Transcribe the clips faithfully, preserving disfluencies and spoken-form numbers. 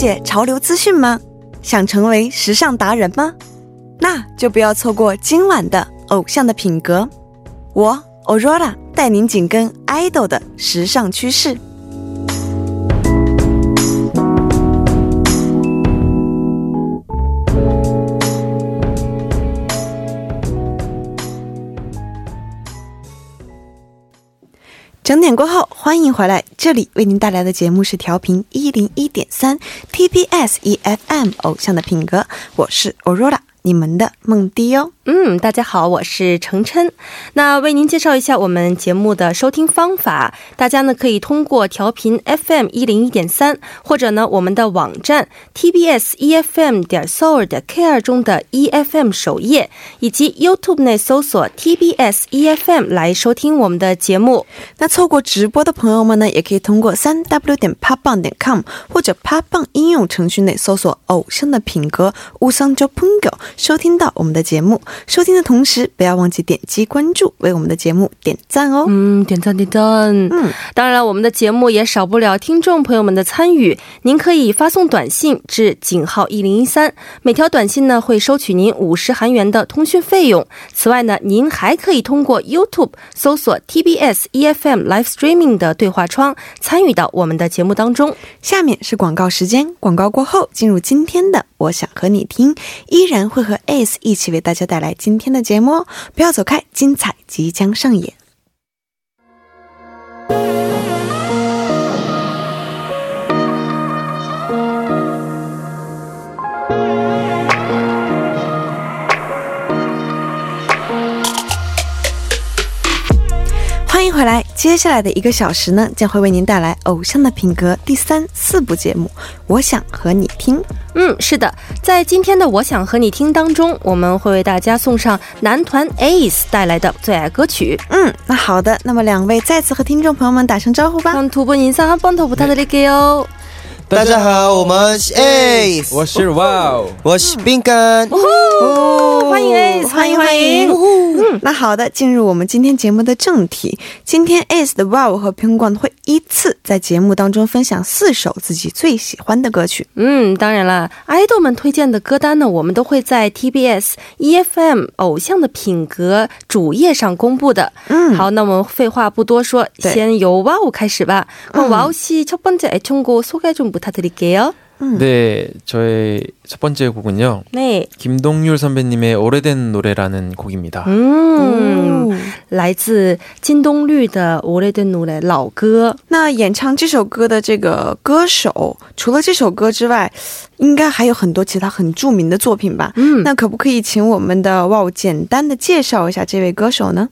解潮流资讯吗？想成为时尚达人吗？那就不要错过今晚的偶像的品格，我 Aurora 带您紧跟 idol 的时尚趋势。整点过后欢迎回来，这里为您带来的节目是调频 一零一点三 T B S E F M 偶像的品格，我是 Aurora， 你们的梦迪哦。嗯，大家好，我是程琛。那为您介绍一下我们节目的收听方法，大家呢可以通过调频 F M 一零一点三， 或者呢我们的网站 T B S E F M 点 soul 点 K R 中的 E F M 首页，以及 YouTube 内搜索 T B S E F M 来收听我们的节目。那错过直播的朋友们呢，也可以通过 三 w 点 팟빵 点 com 或者 팟빵 应用程序内搜索偶像的品格우상조 풍경 收听到我们的节目。收听的同时不要忘记点击关注，为我们的节目点赞哦。嗯，点赞点赞。嗯，当然了，我们的节目也少不了听众朋友们的参与，您可以发送短信至井号一零一三，每条短信呢会收取您五十韩元的通讯费用。此外呢，您还可以通过 YouTube 搜索 T B S E F M Live Streaming 的对话窗参与到我们的节目当中。下面是广告时间，广告过后进入今天的我想和你听，依然会和 Ace 一起为大家带来今天的节目，不要走开，精彩即将上演。欢迎回来，接下来的一个小时呢，将会为您带来偶像的品格第三、四部节目，我想和你听。嗯，是的，在今天的我想和你听当中，我们会为大家送上男团 Ace 带来的最爱歌曲。嗯，那好的，那么两位再次和听众朋友们打声招呼吧。두 분 인사 한 번 더 부탁드릴게요。大家好，我们是 Ace， 我是 Wow， 我是 Pinguan， 欢迎 Ace， 欢迎欢迎。嗯，那好的，进入我们今天节目的正题。今天 Ace 的 Wow 和 Pinguan 会依次在节目当中分享四首自己最喜欢的歌曲。嗯，当然了，爱豆们推荐的歌单呢，我们都会在 T B S E F M 偶像的品格主页上公布的。嗯，好，那我们废话不多说，先由 Wow 开始吧。그럼 Wow 씨 첫 번째 애청곡 소개 좀 부탁드립니다. 부탁드릴게요. 음. 네, 저의 첫 번째 곡은요. 네. 김동률 선배님의 오래된 노래라는 곡입니다. 음, 来自金东律的 오래된 노래 老歌。那演唱这首歌的这个歌手，除了这首歌之外，应该还有很多其他很著名的作品吧？ 음. 那可不可以请我们的 와우 简单的介绍一下这位歌手呢？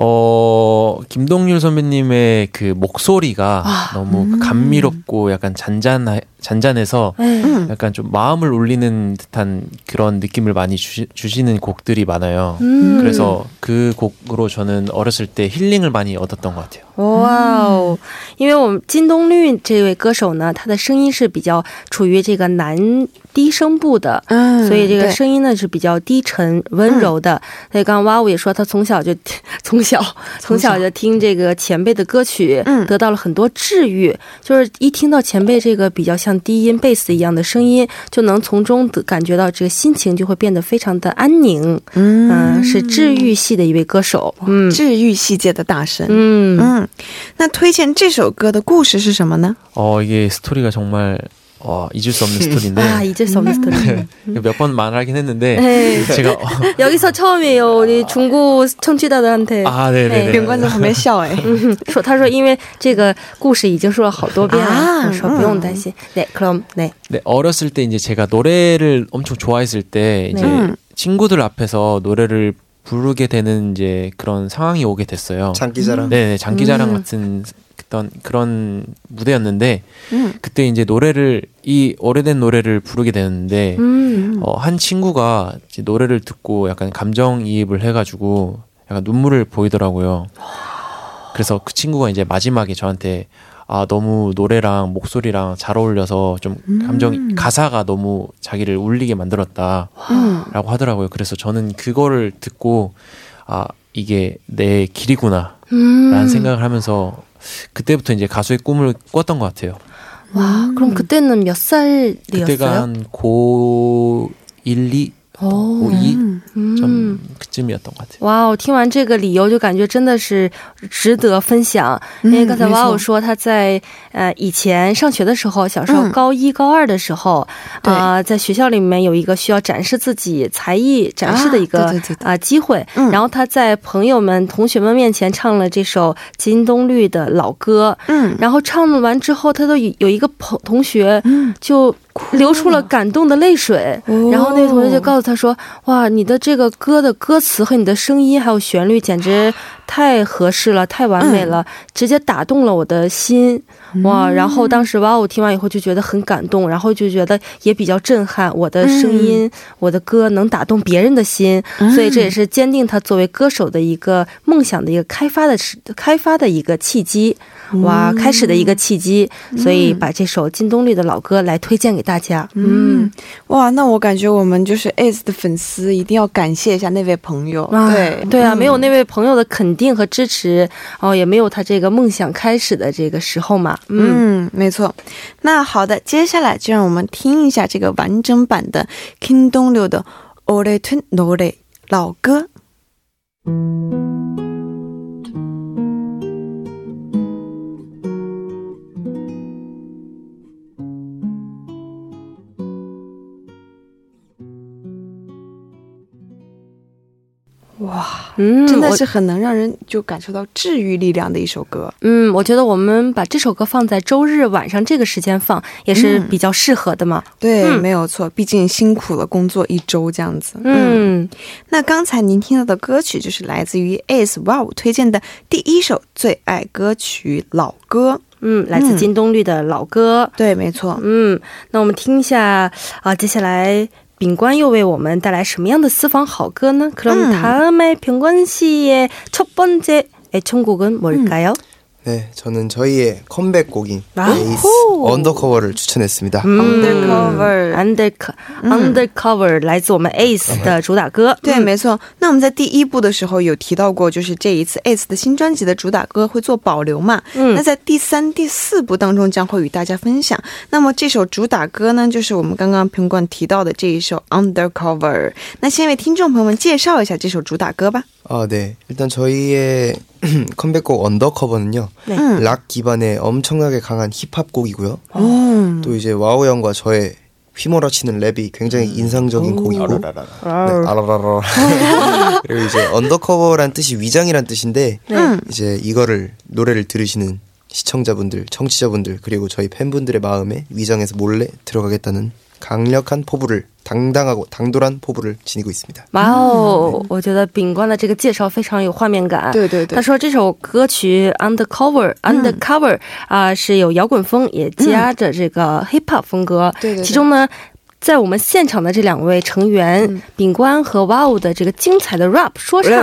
어, 김동률 선배님의 그 목소리가 아, 너무 음. 감미롭고 약간 잔잔하, 잔잔해서 음. 약간 좀 마음을 울리는 듯한 그런 느낌을 많이 주시, 주시는 곡들이 많아요. 음. 그래서 그 곡으로 저는 어렸을 때 힐링을 많이 얻었던 것 같아요. 와우, 因为我们金东律这位歌手呢，他的声音是比较处于这个男 低声部的，所以这个声音呢是比较低沉温柔的。刚刚哇，我也说他从小就从小就听这个前辈的歌曲，得到了很多治愈，就是一听到前辈这个比较像低音贝斯的一样的声音，就能从中感觉到잊을 수 없는 스토리인데，어, 이게 스토리가 정말. 와, 잊을 수 없는 스토리인데 아, 잊을 수 없는 스토리. 몇 번 말하긴 했는데 제가 어, 여기서 처음이에요. 우리 중고 청취자들한테 아, 네네네. 병관도 보면 샤워해. 他说因为这个故事已经说了好多遍了，说不用担心. 네, 그럼 네. 네, 어렸을 때 이제 제가 노래를 엄청 좋아했을 때 이제 네. 친구들 앞에서 노래를 부르게 되는 이제 그런 상황이 오게 됐어요. 장기자랑. 네, 장기자랑 음. 같은 그런 무대였는데 음. 그때 이제 노래를 이 오래된 노래를 부르게 되는데 음. 어, 한 친구가 이제 노래를 듣고 약간 감정이입을 해가지고 약간 눈물을 보이더라고요. 그래서 그 친구가 이제 마지막에 저한테 아 너무 노래랑 목소리랑 잘 어울려서 좀 감정 음. 가사가 너무 자기를 울리게 만들었다라고 음. 하더라고요. 그래서 저는 그거를 듣고 아 이게 내 길이구나 라는 음. 생각을 하면서 그때부터 이제 가수의 꿈을 꿨던 것 같아요. 와, 그럼 그때는 몇 살이었어요? 그때가 한 고일, 이, 고이 좀 그쯤이었던 것 같아요. 哇，我听完这个理由就感觉真的是值得分享。因为刚才哇我说他在以前上学的时候，小时候高一高二的时候，在学校里面有一个需要展示自己才艺展示的一个机会，然后他在朋友们同学们面前唱了这首金东律的老歌，然后唱了完之后，他都有一个同学就 流出了感动的泪水，然后那个同学告诉他说，哇，你的这个歌的歌词和你的声音还有旋律简直太合适了，太完美了，直接打动了我大家。哇，然后当时哇我听完以后就觉得很感动，然后就觉得也比较震撼，我的声音我的歌能打动别人的心，所以这也是坚定他作为歌手的一个梦想的一个开发的开发的一个契机。哇，开始的一个契机，所以把这首金东律的老歌来推荐给大家。 嗯，哇，那我感觉我们就是 Ace 的粉丝一定要感谢一下那位朋友。对对啊，没有那位朋友的肯定和支持，哦，也没有他这个梦想开始的这个时候嘛。嗯，没错。那好的，接下来就让我们听一下这个完整版的 김동률의 오래된 노래 老歌。 哇，真的是很能让人就感受到治愈力量的一首歌。嗯，我觉得我们把这首歌放在周日晚上这个时间放也是比较适合的嘛。对，没有错，毕竟辛苦了工作一周这样子。嗯，那刚才您听到的歌曲就是来自于 Ace Wow 推荐的第一首最爱歌曲老歌。 嗯，来自金东律的老歌。对，没错。嗯，那我们听一下啊，接下来 빈관 又为我们带来什么样的私房好歌呢? 그럼 음. 다음에 빈관 씨의 첫 번째 애청곡은 뭘까요? 음. 네, 저는 저희의 컴백곡인 에이스 언더커버를 추천했습니다. Undercover, Undercover, Undercover 来自我们 Ace 的主打歌。对，没错。那我们在第一部的时候有提到过，就是这一次 Ace 的新专辑的主打歌会做保留嘛。那在第三、第四部当中将会与大家分享。那么这首主打歌呢，就是我们刚刚评论提到的这一首 Undercover。 那先为听众朋友们介绍一下这首主打歌吧。 아, 네. 일단 저희의 컴백곡 언더커버는요. 네. 락 기반의 엄청나게 강한 힙합곡이고요. 오. 또 이제 와우 형과 저의 휘몰아치는 랩이 굉장히 인상적인 오. 곡이고. 아라라라. 네, 아라라라. 그리고 이제 언더커버란 뜻이 위장이란 뜻인데 네. 이제 이거를 노래를 들으시는 시청자분들, 청취자분들 그리고 저희 팬분들의 마음에 위장해서 몰래 들어가겠다는 강력한 포부를 당당하고 당돌한 포부를 지니고 있습니다. 와우, 我觉得秉官的这个介绍非常有画面感。对对对。他说这首歌曲 Undercover Undercover 啊是有摇滚风也加着这个 hiphop 风格。对对。其中呢 在我们现场的这两位成员秉官和哇哦的这个精彩的 rap 说唱。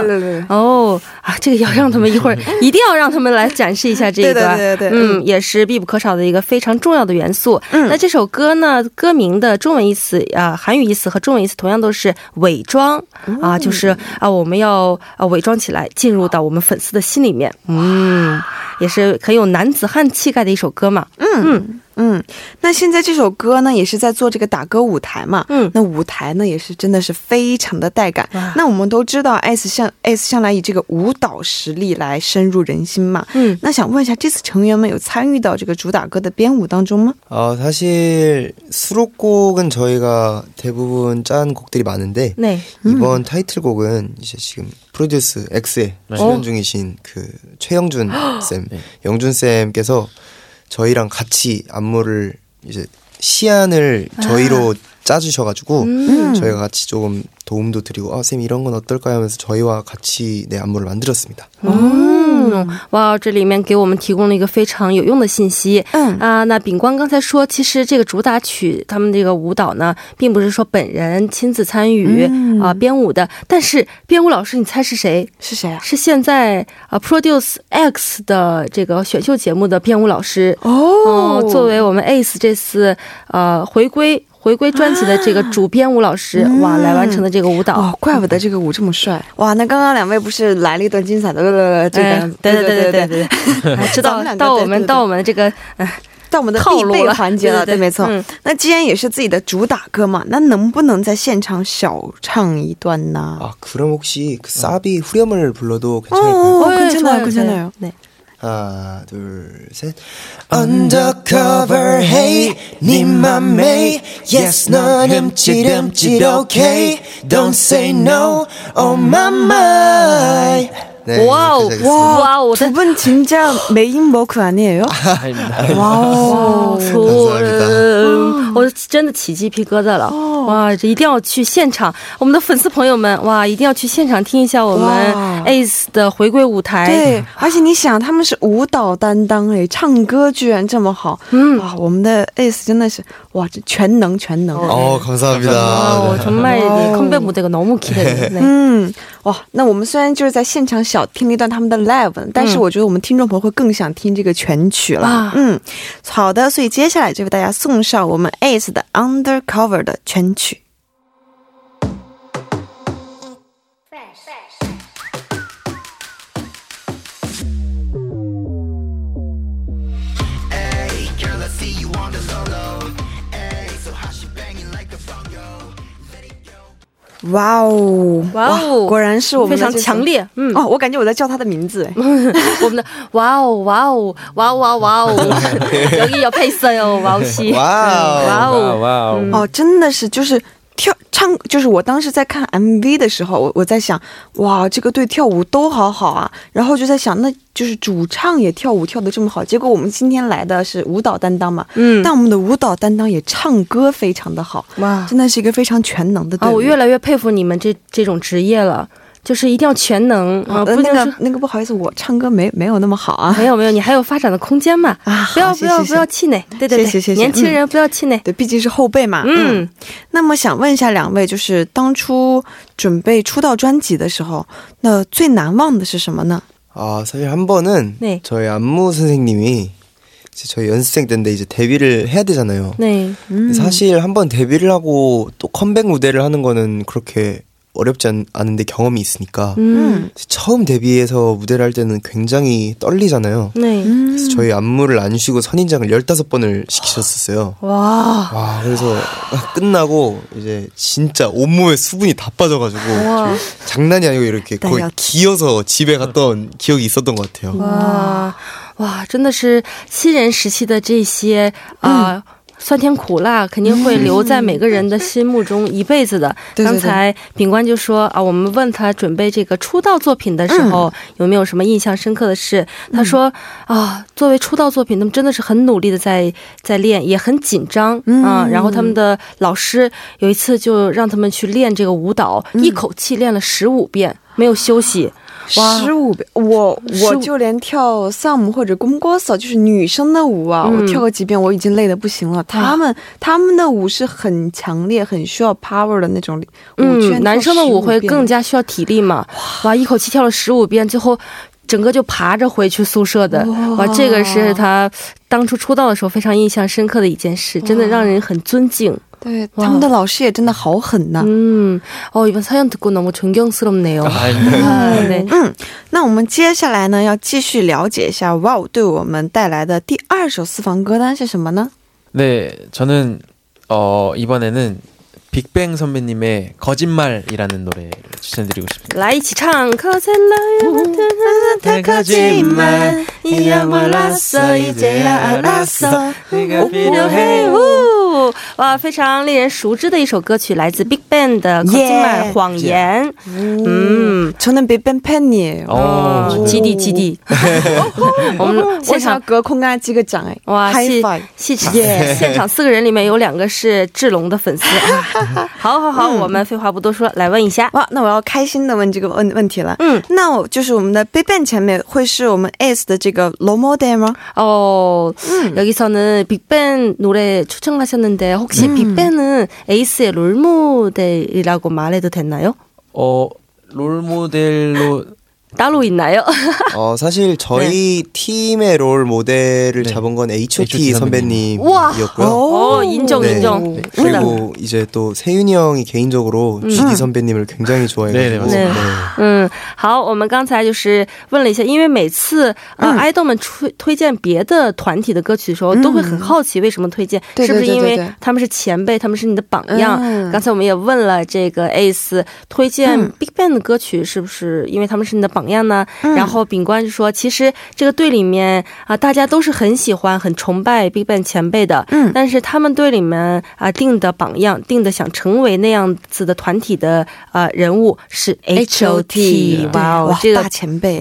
哦，啊，这个要让他们一会儿一定要让他们来展示一下这个。对对对对，嗯，也是必不可少的一个非常重要的元素。那这首歌呢歌名的中文意思啊韩语意思和中文意思同样都是伪装啊，就是啊我们要伪装起来进入到我们粉丝的心里面。嗯，也是很有男子汉气概的一首歌嘛。嗯。 嗯，那现在这首歌呢也是在做这个打歌舞台嘛。那舞台呢也是真的是非常的带感。 那我们都知道 S 向 S 向来以这个舞蹈实力来深入人心嘛。那想问一下这次成员们有参与到这个主打歌的编舞当中吗? 어, 사실 수록곡은 저희가 대부분 짠 곡들이 많은데 네. 이번 음. 타이틀곡은 이제 지금 프로듀스 X에 출연 중이신 그 최영준 쌤, 영준 쌤께서 저희랑 같이 안무를 이제 시안을 저희로 아. 짜주셔가지고 음. 저희가 같이 조금 도움도 드리고 아, 쌤 이런 건 어떨까요 하면서 저희와 같이 네, 안무를 만들었습니다.哇，这里面给我们提供了一个非常有用的信息。那秉光刚才说其实这个主打曲他们这个舞蹈呢并不是说本人亲自参与编舞的，但是编舞老师你猜是谁？是谁啊？是现在 Produce X 的这个选秀节目的编舞老师作为我们 Ace 这次回归 回归专辑的这个主编舞老师，哇，来完成的这个舞蹈。哦，怪不得这个舞这么帅。哇，那刚刚两位不是来了一段精彩的，对对对对对，知道到我们到我们这个。到我们的必备环节了，对没错。那既然也是自己的主打歌嘛，那能不能在现场小唱一段呢？ 아, 그럼 혹시 그 사비 후렴을 불러도 괜찮을까요? 어, 괜찮아요, 괜찮아요. 네. 하나, 둘, 셋. Undercover, hey, 네 맘에 Yes, 넌 흠칫 흠칫, okay Don't say no, oh my my 네, 와우, 와우. 두 분 진짜 메인 워크 아니에요? 아닙니다. 와우, 소름. 我真的起鸡皮疙瘩了，哇，一定要去现场，我们的粉丝朋友们，哇，一定要去现场听一下我们 Ace 的回归舞台。对，而且你想他们是舞蹈担当，唱歌居然这么好，哇，我们的 Ace 真的是哇全能全能。어 감사합니다. 정말 컴백 무대가 너무 기대되네. 음, 와, 那我们虽然就是在现场小听了一段他们的 live， 但是我觉得我们听众朋友会更想听这个全曲了。嗯，好的，所以接下来就为大家送上我们 Ace 的 Undercover 的全曲。 哇哦哇哦，非常强烈。嗯，我们的哇哦哇哦哇哦哇哦哇哦，여기 옆에 있어요，와우 씨，와우 와우 와우 와우 와우 와우，真的是就是 跳唱就是我当时在看 엠비 的时候，我在想哇这个对跳舞都好好啊，然后就在想那就是主唱也跳舞跳得这么好，结果我们今天来的是舞蹈担当嘛，但我们的舞蹈担当也唱歌非常的好，哇，真的是一个非常全能的东西。我越来那个不好意思，我唱歌没有那么好啊。 就是一定要全能，不能那个不好意思，我唱歌没没有那么好啊，没有没有，你还有发展的空间嘛，不要不要不要气馁。对对对，年轻人不要气馁。对，毕竟是后辈嘛。嗯，那么想问一下两位，就是当初准备出道专辑的时候，那最难忘的是什么呢？아, 사실 한 번은 저희 안무 선생님이 저희 연습생 때인데 이제 데뷔를 해야 되잖아요. 네. 사실 한번 데뷔를 하고 또 컴백 무대를 하는 거는 그렇게 어렵지 않, 않은데 경험이 있으니까 음. 처음 데뷔해서 무대를 할 때는 굉장히 떨리잖아요. 네. 음. 그래서 저희 안무를 안 쉬고 선인장을 열다섯 번을 시키셨었어요. 와. 와, 그래서 끝나고 이제 진짜 온몸에 수분이 다 빠져가지고 장난이 아니고 이렇게 거의 기어서 집에 갔던 기억이 있었던 것 같아요. 와, 와, 真的是新人时期的这些啊。 酸甜苦辣肯定会留在每个人的心目中一辈子的。刚才秉官就说啊，我们问他准备这个出道作品的时候有没有什么印象深刻的事，他说啊作为出道作品他们真的是很努力的在在练，也很紧张啊，然后他们的老师有一次就让他们去练这个舞蹈一口气练了十五遍， 没有休息，十五遍，我我就连跳萨姆或者宫波手就是女生的舞啊，我跳个几遍我已经累得不行了。他们他们的舞是很强烈很需要power的那种舞，男生的舞会更加需要体力嘛，哇一口气跳了十五遍，最后 整个就爬着回去宿舍的，哇这个是他当初出道的时候非常印象深刻的一件事，真的让人很尊敬。对，他们的老师也真的好狠呐。嗯，哦이번 사연 듣고 너무 존경스럽네요. 네，嗯，那我们接下来呢要继续了解一下 Wow 对我们带来的第二首私房歌单是什么呢？ 네, 저는 어 이번에는 빅뱅 선배님의 거짓말이라는 노래를 추천드리고 싶습니다. 라이치창 거짓말 거짓말 이야 몰랐어 이제야 알았어 내가 필요해 우 와, 非常令人熟知的一首歌曲，来自 Big Bang 的《거짓말 谎言》。 음, 저는 Big Bang 팬이에요. 지디 지디. 我们现场歌空啊几个掌哎，哇，现场四个人里面有两个是志龙的粉丝。好好好，我们废话不多说，来问一下。哇，那我要开心的问这个问问题了。嗯，那我就是我们的 Big Bang 前面会是我们 Ace 的这个 Role Model 吗？哦， 여기서는 Big Bang 노래 초청하셨는데 혹시 음. 빅뱅은 에이스의 롤모델이라고 말해도 됐나요? 어, 롤모델로 따로 있나요? 어, 사실 저희 네. 팀의 롤 모델을 네. 잡은 건 에이치 오 티 선배님이었고요. 어, 인정 네. 인정. 네. 그리고 이제 또 세윤이 형이 개인적으로 음. 지디 선배님을 굉장히 좋아해가지고. 네, 네. 네. 음, 好，我们刚才就是问了一下，因为每次爱豆们推荐别的团体的歌曲的时候，都会很好奇为什么推荐，是不是因为他们是前辈，他们是你的榜样。刚才我们也问了这个 Ace 推荐 Big Bang 的歌曲是不是因为他们是你的榜样呢？ 然后秉冠就说其实这个队里面啊大家都是很喜欢很崇拜Big Bang前辈的，但是他们队里面啊定的榜样定的想成为那样子的团体的人物是 H O T 哇，这个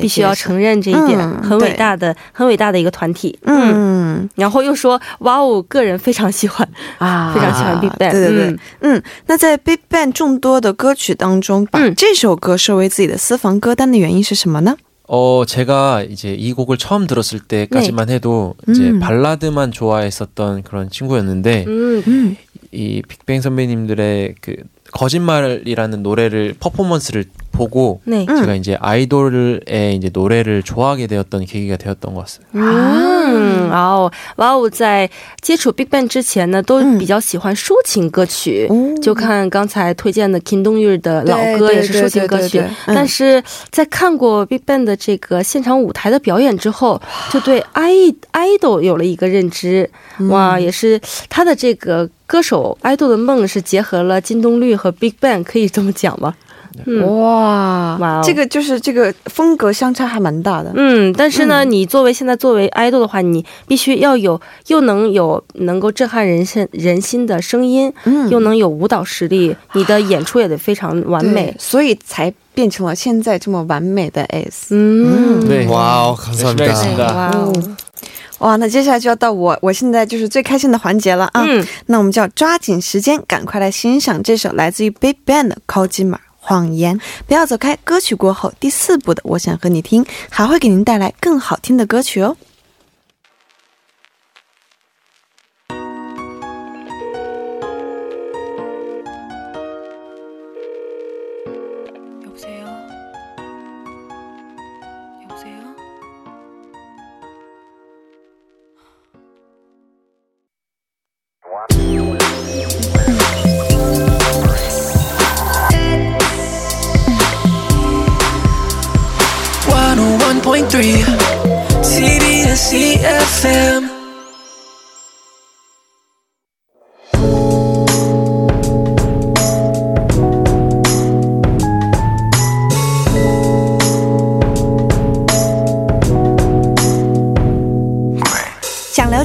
必须要承认这一点，很伟大的很伟大的一个团体。嗯，然后又说哇哦个人非常喜欢啊非常喜欢 Big Bang。 嗯，那在 Big Bang 众多的歌曲当中把这首歌设为自己的私房歌单的原因是什么呢？ 어, 제가 이제 이 곡을 처음 들었을 때까지만 네. 해도 이제 음. 발라드만 좋아했었던 그런 친구였는데 음. 이 빅뱅 선배님들의 그 거짓말이라는 노래를 퍼포먼스를 보고 네. 제가 음. 이제 아이돌의 이제 노래를 좋아하게 되었던 계기가 되었던 것 같습니다. 음. 아, 와우, 在接触 빅뱅 之前呢都比较喜欢抒情歌曲，就看刚才推荐的 김동률 的老歌也是抒情歌曲，但是在看过 빅뱅 的这个现场舞台的表演之后，就对 idol 有了一个认知。哇，也是他的这个 歌手爱豆的梦是结合了金东律和 Big Bang 可以这么讲吗？ 哇，这个就是这个风格相差还蛮大的。嗯，但是呢你作为现在作为爱豆的话，你必须要有又能有能够震撼人心人心的声音，又能有舞蹈实力，你的演出也得非常完美，所以才变成了现在这么完美的 Ace。嗯，哇，감사합니다。 哇，那接下来就要到我我现在就是最开心的环节了啊！那我们就要抓紧时间赶快来欣赏这首来自于 Big Bang 的《口技码谎言》。不要走开，歌曲过后第四部的我想和你听还会给您带来更好听的歌曲哦。 티비에스 이에프엠想了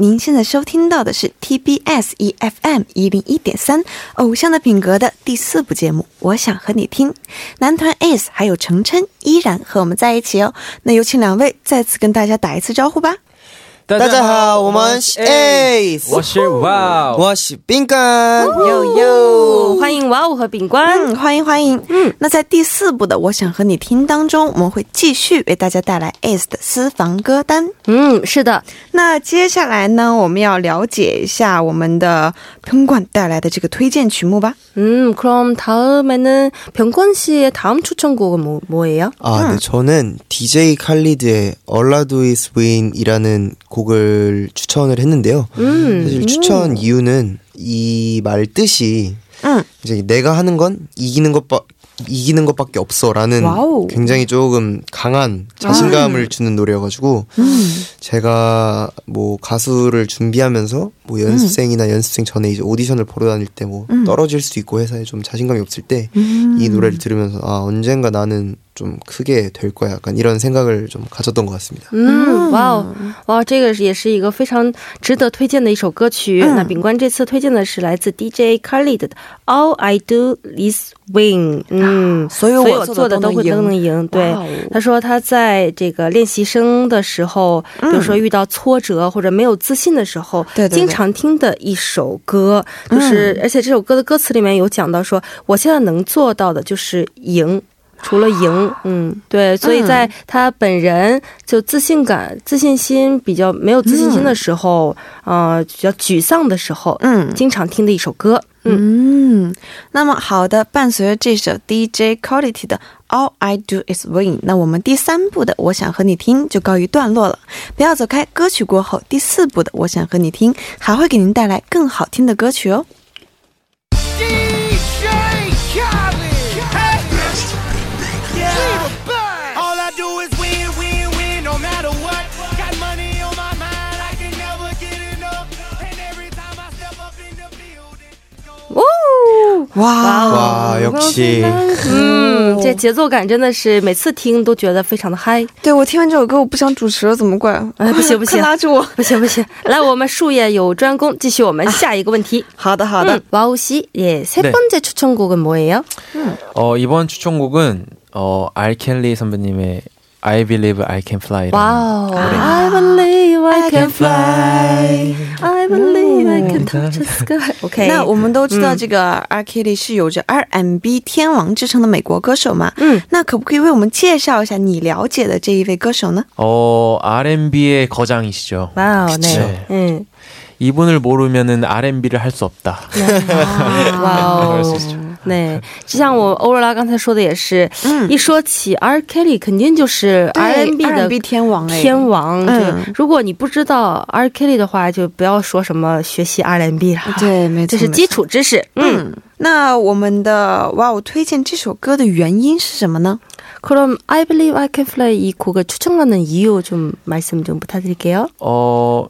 您现在收听到的是 티비에스 이에프엠 백일 점 삼 偶像的品格的第四部节目，我想和你听。男团 Ace 还有程琛依然和我们在一起哦。那有请两位再次跟大家打一次招呼吧。 大家好，我们 Ace， 我是 Wow， 我是 Pinguan， 呦呦， 欢迎 Wow 和 Pinguan， 欢迎欢迎。 那在第四部的我想和你听当中，我们会继续为大家带来 Ace 的私房歌单。 嗯，是的。那接下来呢，我们要了解一下我们的 Pinguan 带来的这个推荐曲目吧。 음, 그럼 다음에는 병권 씨의 다음 추천곡은 뭐, 뭐예요? 아, 네, 저는 디제이 칼리드의 All I Do Is Win이라는 곡을 추천을 했는데요. 음. 사실 추천 음. 이유는 이 말 뜻이 음. 이제 내가 하는 건 이기는 것 바, 이기는 것밖에 없어라는 와우. 굉장히 조금 강한 자신감을 음. 주는 노래여가지고 음. 제가 뭐 가수를 준비하면서 뭐 연습생이나 음. 연습생 전에 이제 오디션을 보러 다닐 때 뭐 음. 떨어질 수 있고 회사에 좀 자신감이 없을 때 이 음. 노래를 들으면서 아 언젠가 나는 좀 크게 될 거야. 약간 이런 생각을 좀 가졌던 것 같습니다. 음, 와우, 와우, 这个也是一个非常值得推荐的一首歌曲. 那秉官这次推荐的是来自 디제이 Khalid All I Do Is Win. 所有我做的都能赢。对，他说他在这个练习生的时候，比如说遇到挫折或者没有自信的时候，经常听的一首歌，就是而且这首歌的歌词里面有讲到说，我现在能做到的就是赢。 除了赢，嗯，对，所以在他本人就自信感、自信心比较没有自信心的时候，呃，比较沮丧的时候，嗯，经常听的一首歌。嗯，那么好的，伴随着这首 디제이 Quality 的 All I Do Is Win， 那我们第三部的我想和你听就告一段落了。不要走开，歌曲过后第四部的我想和你听还会给您带来更好听的歌曲哦。 哇，哇，역시，嗯，这节奏感真的是每次听都觉得非常的嗨。对，我听完这首歌我不想主持了，怎么怪？不行不行不行，来我们术业有专攻，继续我们下一个问题。好的好的。와우 씨，예, 세 번째 추천곡은 뭐예요? 어 이번 추천곡은 어 알켈리 선배님의 I Believe I Can Fly. 와우. I Believe I Can Fly. I Believe I Can Touch the Sky. OK. 那我们都知道这个 R. Kelly 是有着 R and B 天王之称的美国歌手嘛。那可不可以为我们介绍一下你了解的这一位歌手呢? 어 알앤비의 거장이시죠. 와우. 네. 이분을 모르면은 알앤비를 할 수 없다. 와우. 네, 就像我Aurora刚才说的也是，一说起 R. Kelly 肯定就是 R and B 的天王。如果你不知道 R. Kelly 的话，就不要说什么学习 R and B了，对，这是基础知识。嗯，那我们的 Wow 推荐这首歌的原因是什么呢? 그럼 I Believe I Can Fly 이 곡을 추천하는 이유 좀 말씀 좀 부탁드릴게요. 어.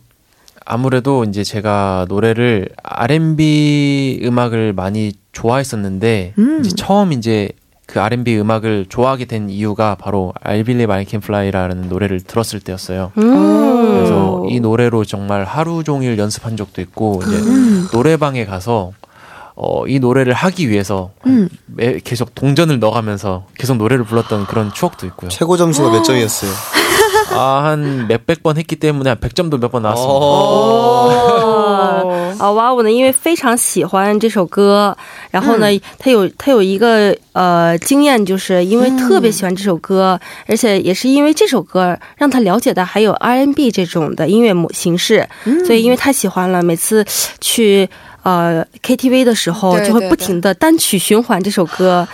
아무래도 이제 제가 노래를 알앤비 음악을 많이 좋아했었는데 음. 이제 처음 이제 그 알앤비 음악을 좋아하게 된 이유가 바로 I Believe I Can Fly라는 노래를 들었을 때였어요. 음. 그래서 이 노래로 정말 하루 종일 연습한 적도 있고 이제 음. 노래방에 가서 어, 이 노래를 하기 위해서 음. 매, 계속 동전을 넣어가면서 계속 노래를 불렀던 그런 추억도 있고요. 최고 점수가 몇 점이었어요? 아, 한 몇백 번 했기 때문에 한 백 점도 몇 번 나왔습니다. 아, 와우는 因为非常喜欢这首歌，然后呢，他有他有一个呃经验，就是因为特别喜欢这首歌，而且也是因为这首歌让他了解到还有 R and B 这种的音乐形式，所以因为太喜欢了，每次去 呃, 케이티비 的时候就会不停的单曲循环这首歌，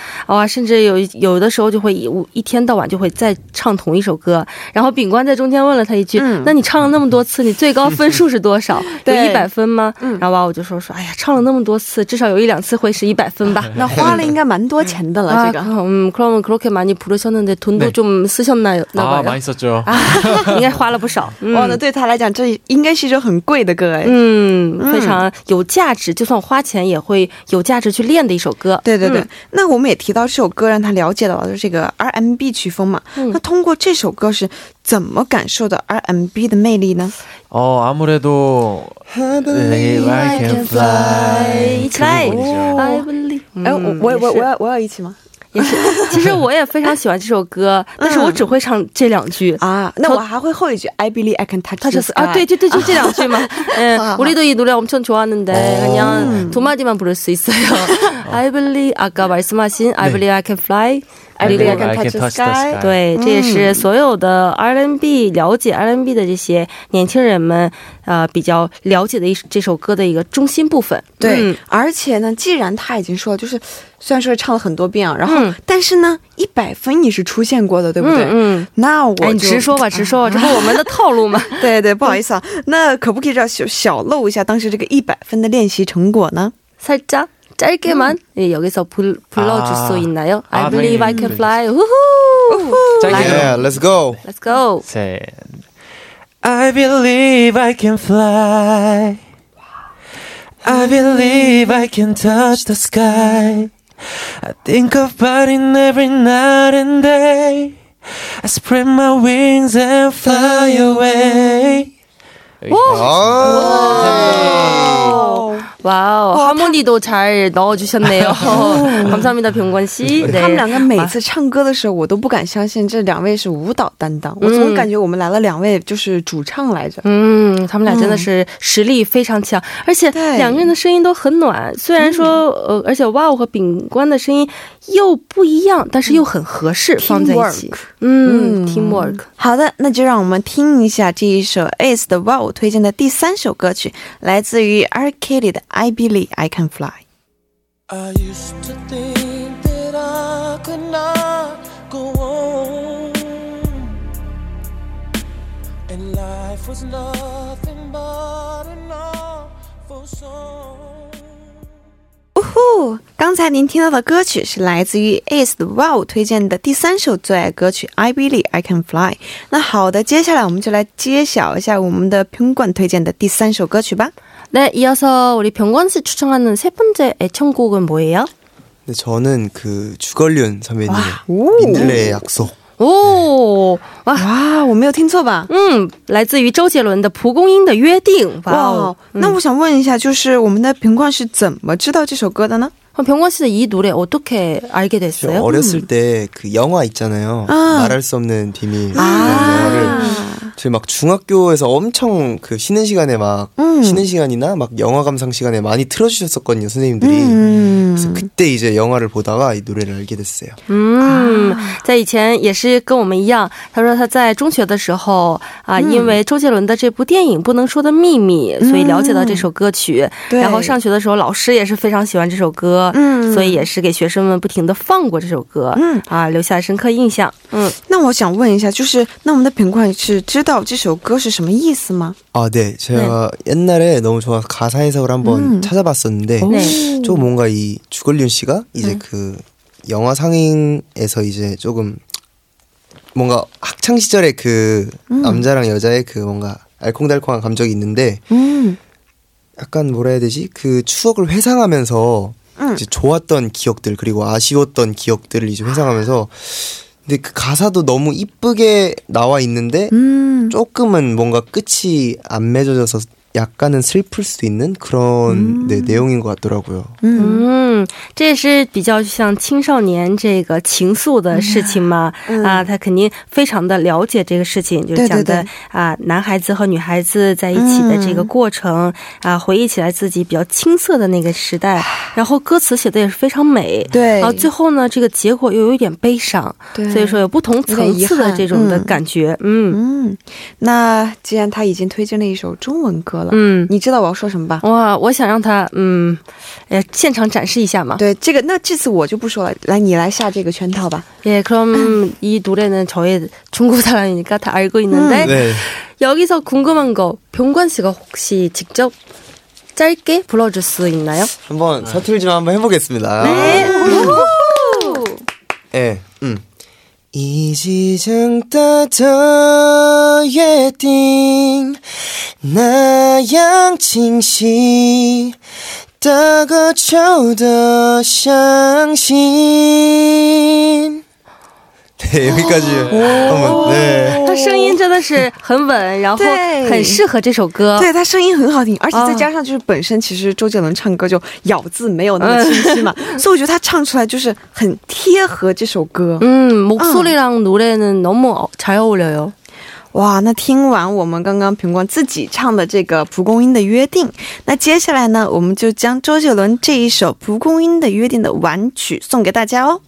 甚至有有的时候就会一天到晚就会再唱同一首歌。然后秉官在中间问了他一句，那你唱了那么多次你最高分数是多少？有一百分吗？然后哇我就说说哎呀唱了那么多次至少有一两次会是一百分吧。那花了应该蛮多钱的了这个。嗯，그럼 그렇게 많이 부르셨는데 돈도 좀 쓰셨나요? 아 많이 썼죠。哇那对他来讲这应该是一首很贵的歌哎。嗯，非常有价值。 就算花钱也会有价值去练的一首歌。对对对，那我们也提到这首歌让他了解到这个 R and B 曲风嘛。那通过这首歌是怎么感受到 R and B 的魅力呢? 어 아무래도 I believe I can fly. 이치라이. I believe. 哎，我我我我要一起吗? 也是，其实我也非常喜欢这首歌，但是我只会唱这两句啊。那我还会后一句 I believe I can touch the sky. 아, 对，就对，就这两句嘛。 우리도 이 노래 엄청 좋아하는데 그냥 두 마디만 부를 수 있어요. I believe 아까 말씀하신 I believe I can fly. I believe I can touch the sky. 对，这也是所有的 R and B 了解 R and B 的这些年轻人们，呃，比较了解的这首歌的一个中心部分。对，而且呢，既然他已经说就是。 虽然说唱了很多遍，然后但是呢一百分也是出现过的，对不对？那我直说吧直说吧，这是我们的套路嘛。对对，不好意思啊。那可不可以让小小露一下当时这个一百分的练习成果呢? 살짝 짧게만 예, 여기서 불, 불러줄 아, 수 있나요? 아, I believe I can fly. 우후. 짧게요. Let's go. Let's go. 셋. I believe I can fly. I believe I can touch the sky. I think about it every night and day. I spread my wings and fly away. 와우. 와우. 하모니도 잘 넣어주셨네요. 감사합니다, 병권 씨. 他们两个每次唱歌的时候我都不敢相信这两位是舞蹈担当，我总感觉我们来了两位就是主唱来着。嗯，他们俩真的是实力非常强，而且两个人的声音都很暖，虽然说而且哇哦和秉官的声音又不一样但是又很合适放在一起。嗯，teamwork。 好的，那就让我们听一下这一首 Ace 的 Wow 推荐的第三首歌曲，来自于 R. Kelly 的 I Believe I Can Fly. I used to think that I could not go on, and life was nothing but an awful song. 刚才您听到的歌曲是来自于 Ace 的 Wow 推荐的第三首最爱歌曲 I Believe I Can Fly. 那好的，接下来我们就来揭晓一下我们的 Pinguan 推荐的第三首歌曲吧. 네, 이어서 우리 병권 씨 추천하는 세 번째 애청곡은 뭐예요? 네, 저는 그 주걸륜 선배님의 민들레의 약속. 오, 와, 我没有听错吧? 음, 来自于周杰伦的《蒲公英的约定》. 와, 那我想问一下，就是我们的병권 씨怎么知道这首歌的呢? 병권 씨는 이 노래 어떻게 알게 됐어요? 어렸을 음. 때 그 영화 있잖아요. 아. 말할 수 없는 비밀이라는 아. 영화를. 저희 막 중학교에서 엄청 그 쉬는 시간에 막 음. 쉬는 시간이나 막 영화 감상 시간에 많이 틀어주셨었거든요, 선생님들이. 음. 그래서 그때 이제 영화를 보다가 이 노래를 알게 됐어요. 음, 在以前也是跟我们一样，他说他在中学的时候啊，因为周杰伦的这部电影《不能说的秘密》，所以了解到这首歌曲，然后上学的时候老师也是非常喜欢这首歌，所以也是给学生们不停地放过这首歌啊，留下深刻印象。那我想问一下，就是那我们的品冠是知 知道这首歌是什么意思吗? 아, 네. 제가 네. 옛날에 너무 좋아 가사 해석을 한번 음. 찾아봤었는데 네. 조금 뭔가 이 주걸륜 씨가 이제 네. 그 영화 상인에서 이제 조금 뭔가 학창 시절에 그 음. 남자랑 여자의 그 뭔가 알콩달콩한 감정이 있는데 음. 약간 뭐라 해야 되지? 그 추억을 회상하면서 음. 이제 좋았던 기억들 그리고 아쉬웠던 기억들을 이제 회상하면서 근데 그 가사도 너무 이쁘게 나와 있는데 음. 조금은 뭔가 끝이 안 맺어져서 약간은 슬플 수도 있는 그런 음. 네, 내용인 것 같더라고요. 음, 这也是比较像青少年这个情愫的事情嘛，啊，他肯定非常的了解这个事情，讲的啊，男孩子和女孩子在一起的这个过程啊，回忆起来自己比较青涩的那个时代，然后歌词写的也是非常美，对，然后最后呢，这个结果又有点悲伤，所以说有不同层次的这种的感觉。嗯，那既然他已经推荐了一首中文歌了。 嗯，你知道我要说什么吧？哇，我想让他嗯，现场展示一下嘛。对，这个那这次我就不说了，来你来下这个圈套吧。 예, 그럼 이 노래는 저의 중국 사람이니까 다 알고 있는데 음. 네. 여기서 궁금한 거, 병관 씨가 혹시 직접 짧게 불러줄 수 있나요? 한번 서툴 좀 한번 해보겠습니다. 네. 예, 음. 已经承担的约定那样清晰大个秋的相信 네, 여기까지 한번 네. 他声音真的是很稳，然后很适合这首歌。对，他声音很好听，而且再加上就是本身其实周杰伦唱歌就咬字没有那么清晰嘛，所以我觉得他唱出来就是很贴合这首歌。嗯, 목소리랑 노래는 너무 잘 어울려요. 哇，那听完我们刚刚平光自己唱的这个《蒲公英的约定》，那接下来呢，我们就将周杰伦这一首《蒲公英的约定》的完曲送给大家哦。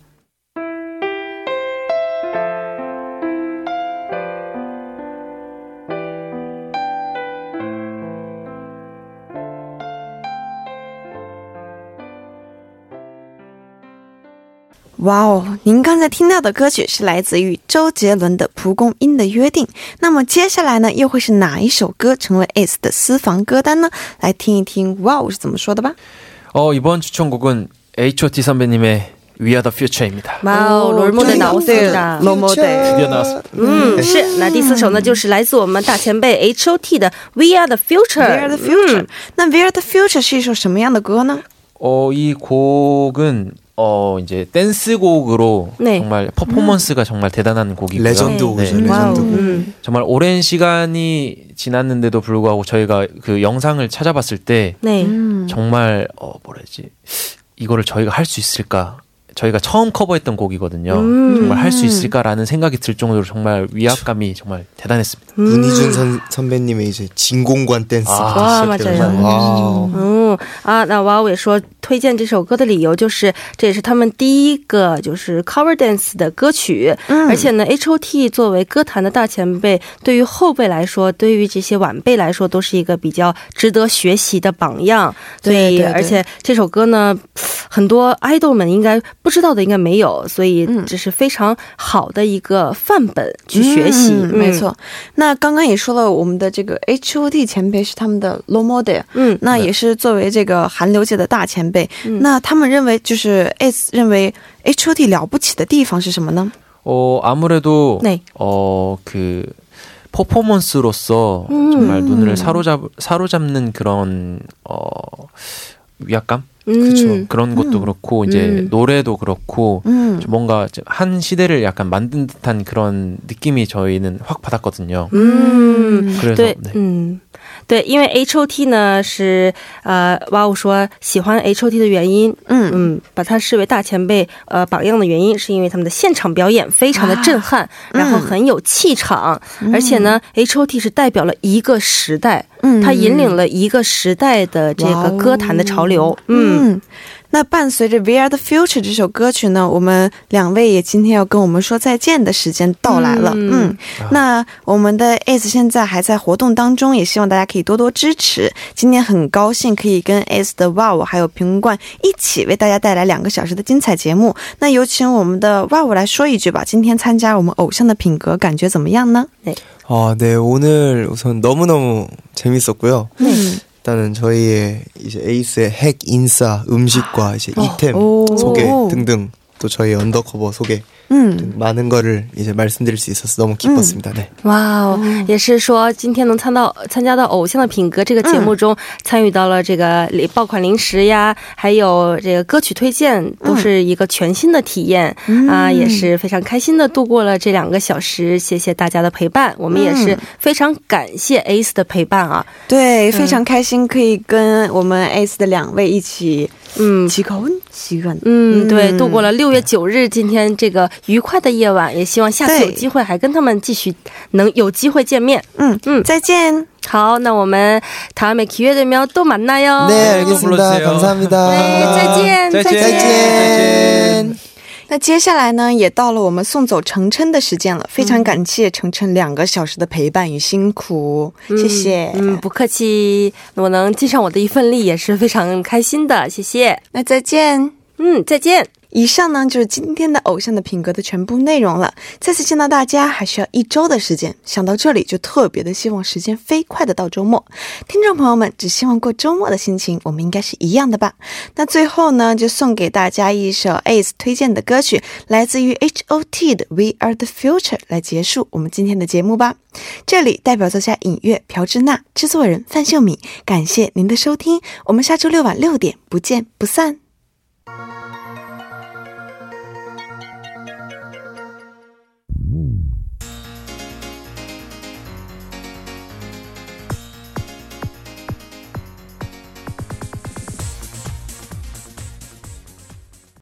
哇哦，您刚才听到的歌曲是来自于周杰伦的《蒲公英的约定》。那么接下来呢，又会是哪一首歌成为 Ace 的私房歌单呢？来听一听 Wow 是怎么说的吧。 어, 이번 추천곡은 에이치 오 티 선배님의 We Are The Future입니다. 와우, 롤모델 나왔습니다. 롤모델 드디어 나왔습니다. 음, 是，那第四首呢就是来自我们大前辈 에이치 오 티 的 We Are The Future. We Are The Future. 那 We Are The Future 是一首什么样的歌呢？ 어, 이 곡은 어 이제 댄스곡으로 네. 정말 퍼포먼스가 음. 정말 대단한 곡이고요. 레전드 곡이죠. 네. 레전드 곡. 음. 정말 오랜 시간이 지났는데도 불구하고 저희가 그 영상을 찾아봤을 때 네. 음. 정말 어 뭐라지 이거를 저희가 할 수 있을까? 저희가 처음 커버했던 곡이거든요. 음. 정말 할 수 있을까라는 생각이 들 정도로 정말 위압감이 정말 대단했습니다. 음. 문희준 선, 선배님의 이제 진공관 댄스. 아, 맞아요. 음. 아, 나 와우也说 推荐这首歌的理由就是这也是他们第一个就是 cover dance 的歌曲 而且呢 에이치 오 티 作为歌坛的大前辈对于后辈来说对于这些晚辈来说都是一个比较值得学习的榜样所以而且这首歌呢很多爱豆们应该不知道的应该没有所以这是非常好的一个范本去学习没错那刚刚也说了我们的这个 에이치 오 티 前辈是他们的罗摩的那也是作为这个韩流界的大前辈 那他们认为就是 Ace 认为 에이치 오 티 了不起的地方是什么呢? 어 아무래도 네. 어 그 퍼포먼스로서 음. 정말 눈을 사로잡 사로잡는 그런 어 위압감 음. 그렇죠. 그런 것도 음. 그렇고 이제 음. 노래도 그렇고 음. 뭔가 한 시대를 약간 만든 듯한 그런 느낌이 저희는 확 받았거든요. 음. 그래서 네. 네. 음. 对因为 에이치 오 티 呢是哇我说喜欢 에이치 오 티 的原因把它视为大前辈榜样的原因是因为他们的现场表演非常的震撼然后很有气场而且呢 에이치 오 티 是代表了一个时代它引领了一个时代的这个歌坛的潮流嗯 那伴随着 We Are The Future 这首歌曲呢我们两位也今天要跟我们说再见的时间到来了嗯那我们的 Ace 现在还在活动当中也希望大家可以多多支持今天很高兴可以跟 Ace 的 Wow 还有 Pinguan 一起为大家带来两个小时的精彩节目那有请我们的 Wow 来说一句吧今天参加我们偶像的品格感觉怎么样呢啊네 오늘 우선 너무너무 재밌었고요 네 일단은 저희의 이제 에이스의 핵 인싸 음식과 이제 이템 소개 등등 또 저희 언더커버 소개 음. 많은 거를 이제 말씀드릴 수 있어서 너무 기뻤습니다. 네. 와우, 也是说今天能参到参加到偶像的品格这个节目中参与到了这个爆款零食呀还有这个歌曲推荐都是一个全新的体验啊也是非常开心的度过了这两个小时谢谢大家的陪伴我们也是非常感谢 Ace 的陪伴啊对非常开心可以跟我们 Ace 的两位一起 嗯, 즐거운 시간. 음, 对,度过了六月九日今天这个愉快的夜晚,也希望下次有机会还跟他们继续能有机会见面。嗯,嗯,再见。好,那我们다음에 기회 되면 또 만나요. 네, 알겠습니다. 감사합니다. 네, 再见,再见。 那接下来呢也到了我们送走成琛的时间了非常感谢成琛两个小时的陪伴与辛苦谢谢嗯不客气我能尽上我的一份力也是非常开心的谢谢那再见嗯再见 以上呢就是今天的偶像的品格的全部内容了再次见到大家还需要一周的时间想到这里就特别的希望时间飞快的到周末听众朋友们只希望过周末的心情我们应该是一样的吧那最后呢就送给大家一首 Ace 推荐的歌曲 来自于 에이치 오 티 的 We Are The Future 来结束我们今天的节目吧这里代表作家尹月朴智娜制作人范秀敏感谢您的收听我们下周六晚六点不见不散